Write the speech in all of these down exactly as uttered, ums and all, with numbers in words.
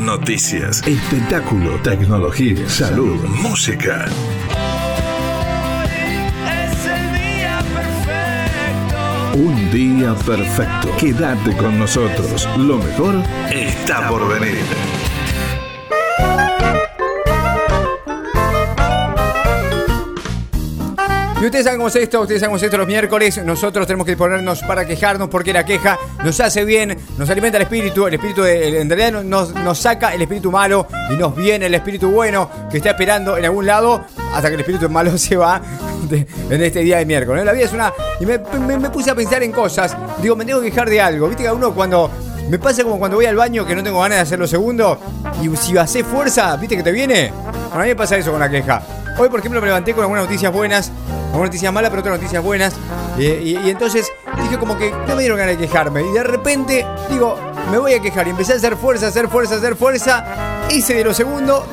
noticias, espectáculo, tecnología, salud, música. Un día perfecto. Quédate con nosotros. Lo mejor está por venir. Y ustedes saben cómo es esto, ustedes saben cómo es esto los miércoles. Nosotros tenemos que ponernos para quejarnos, porque la queja nos hace bien, nos alimenta el espíritu, el espíritu de, en realidad nos, nos saca el espíritu malo y nos viene el espíritu bueno que está esperando en algún lado hasta que el espíritu malo se va de, en este día de miércoles. La vida es una... Y me, me, me puse a pensar en cosas, digo, me tengo que quejar de algo. Viste que a uno cuando... Me pasa como cuando voy al baño que no tengo ganas de hacer lo segundo y si haces fuerza, viste que te viene. Bueno, a mí me pasa eso con la queja. Hoy, por ejemplo, me levanté con algunas noticias buenas, algunas noticias malas, pero otras noticias buenas. Y, y, y entonces dije como que no me dieron ganas de quejarme. Y de repente digo, me voy a quejar. Y empecé a hacer fuerza, hacer fuerza, hacer fuerza. Hice de lo segundo,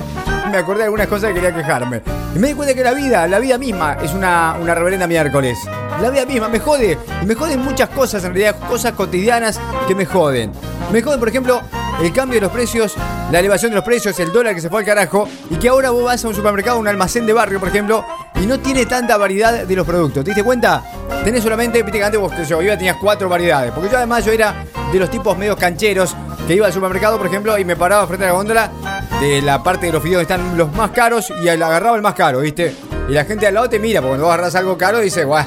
me acordé de algunas cosas que quería quejarme. Y me di cuenta que la vida, la vida misma es una, una reverenda miércoles. La vida misma me jode. Y me joden muchas cosas, en realidad, cosas cotidianas que me joden. Me joden, por ejemplo, el cambio de los precios, la elevación de los precios, el dólar que se fue al carajo, y que ahora vos vas a un supermercado, un almacén de barrio, por ejemplo, y no tiene tanta variedad de los productos. ¿Te diste cuenta? Tenés solamente, viste que antes vos, yo iba, tenías cuatro variedades. Porque yo además yo era de los tipos medios cancheros que iba al supermercado, por ejemplo, y me paraba frente a la góndola de la parte de los fideos que están los más caros y agarraba el más caro, ¿viste? Y la gente al lado te mira, porque cuando vos agarrás algo caro dice, guau,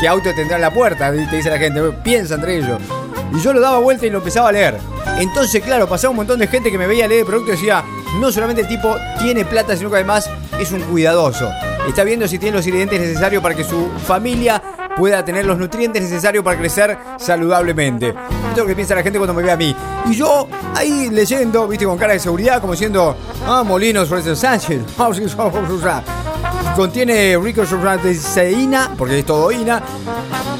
¿qué auto tendrá en la puerta? Y te dice la gente, piensa entre ellos. Y yo lo daba vuelta y lo empezaba a leer. Entonces, claro, pasaba un montón de gente que me veía leer el producto y decía, no solamente el tipo tiene plata, sino que además es un cuidadoso. Está viendo si tiene los ingredientes necesarios para que su familia pueda tener los nutrientes necesarios para crecer saludablemente. Esto es lo que piensa la gente cuando me ve a mí. Y yo ahí leyendo, viste, con cara de seguridad, como diciendo, ah, Molinos, Florencio Sánchez, contiene ricoceína, porque es todo ina,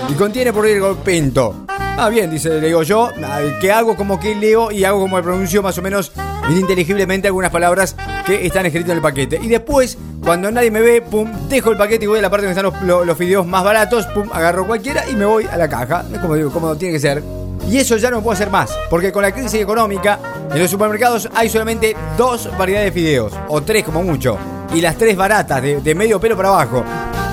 y contiene por el pento. Ah, bien, dice, le digo yo, que hago como que leo y hago como que pronuncio más o menos ininteligiblemente algunas palabras que están escritas en el paquete. Y después, cuando nadie me ve, pum, dejo el paquete y voy a la parte donde están los, los, los fideos más baratos, pum, agarro cualquiera y me voy a la caja. Es como digo, como tiene que ser. Y eso ya no puedo hacer más, porque con la crisis económica, en los supermercados hay solamente dos variedades de fideos, o tres como mucho, y las tres baratas, de, de medio pelo para abajo.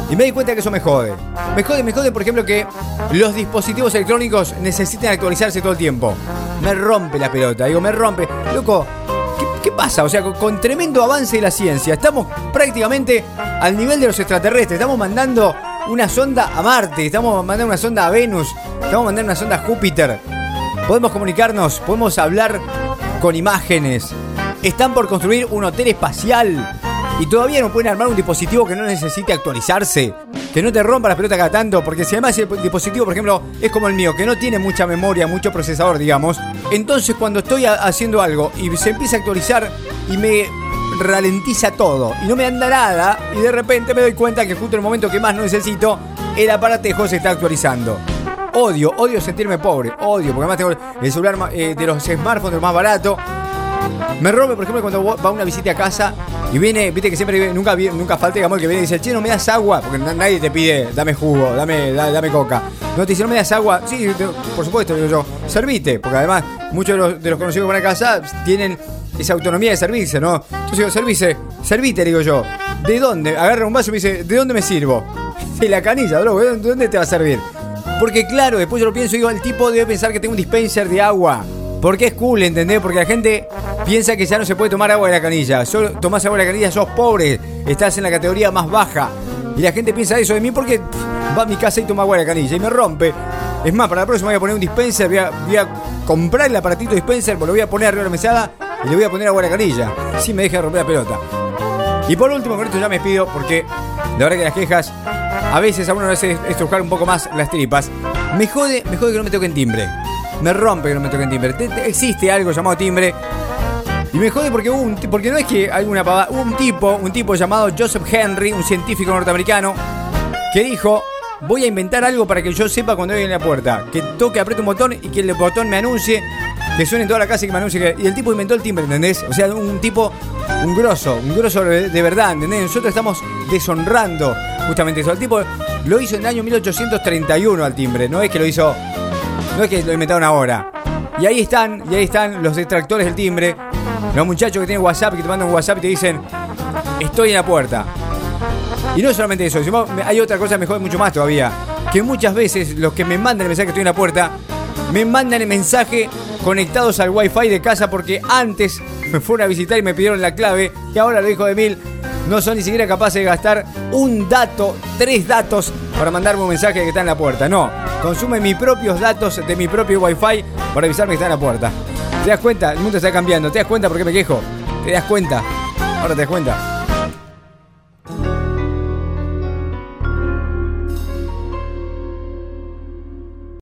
Y me di cuenta que eso me jode. Me jode, me jode, por ejemplo, que los dispositivos electrónicos necesiten actualizarse todo el tiempo. Me rompe la pelota. Digo, me rompe. Loco, ¿qué, qué pasa? O sea, con, con tremendo avance de la ciencia, estamos prácticamente al nivel de los extraterrestres. Estamos mandando una sonda a Marte. Estamos mandando una sonda a Venus. Estamos mandando una sonda a Júpiter. Podemos comunicarnos. Podemos hablar con imágenes. Están por construir un hotel espacial. Y todavía no pueden armar un dispositivo que no necesite actualizarse, que no te rompa las pelotas cada tanto, porque si además el dispositivo, por ejemplo, es como el mío, que no tiene mucha memoria, mucho procesador, digamos, entonces cuando estoy haciendo algo y se empieza a actualizar y me ralentiza todo, y no me anda nada, y de repente me doy cuenta que justo en el momento que más necesito, el aparatejo se está actualizando. Odio, odio sentirme pobre, odio, porque además tengo el celular eh, de los smartphones, lo más barato. Me rompe, por ejemplo, cuando va una visita a casa y viene, viste que siempre, nunca, nunca falta, digamos, el que viene y dice, che, no me das agua, porque nadie te pide, dame jugo, dame, da, dame coca. No te dice, no me das agua. Sí, te, por supuesto, digo yo, servite, porque además muchos de los, de los conocidos que van a casa tienen esa autonomía de servirse, ¿no? Entonces digo, servise, servite, digo yo. ¿De dónde? Agarra un vaso y me dice, ¿de dónde me sirvo? De la canilla, droga, ¿de dónde te va a servir? Porque claro, después yo lo pienso y digo, el tipo debe pensar que tengo un dispenser de agua. Porque es cool, ¿entendés? Porque la gente piensa que ya no se puede tomar agua de la canilla. Solo tomás agua de la canilla, sos pobre, estás en la categoría más baja. Y la gente piensa eso de mí porque pff, va a mi casa y toma agua de la canilla y me rompe. Es más, para la próxima voy a poner un dispenser, voy a, voy a comprar el aparatito dispenser, lo voy a poner arriba de la mesada y le voy a poner agua de la canilla. Así me deja romper la pelota. Y por último, con esto ya me despido porque la verdad que las quejas a veces a uno le hace estrujar un poco más las tripas. Me jode, me jode que no me toquen timbre. Me rompe que no me toquen timbre. Existe algo llamado timbre. Y me jode porque, un, porque no es que alguna pavada. Hubo un tipo, un tipo llamado Joseph Henry, un científico norteamericano, que dijo, voy a inventar algo para que yo sepa cuando alguien en la puerta. Que toque, apriete un botón y que el botón me anuncie, que suene en toda la casa y que me anuncie. Que... Y el tipo inventó el timbre, ¿entendés? O sea, un tipo, un grosso, un grosso de verdad, ¿entendés? Nosotros estamos deshonrando justamente eso. El tipo lo hizo en el año mil ochocientos treinta y uno al timbre. No es que lo hizo... No es que lo inventaron ahora. Y ahí están, y ahí están los detractores del timbre. Los muchachos que tienen WhatsApp, que te mandan un WhatsApp y te dicen, estoy en la puerta. Y no solamente eso, sino hay otra cosa mejor, mucho más todavía, que muchas veces los que me mandan el mensaje que estoy en la puerta, me mandan el mensaje conectados al wifi de casa porque antes me fueron a visitar y me pidieron la clave, y ahora los hijos de mil no son ni siquiera capaces de gastar un dato, tres datos, para mandarme un mensaje que está en la puerta. No, consumen mis propios datos de mi propio wifi para avisarme que está en la puerta. ¿Te das cuenta? El mundo está cambiando. ¿Te das cuenta por qué me quejo? ¿Te das cuenta? Ahora te das cuenta.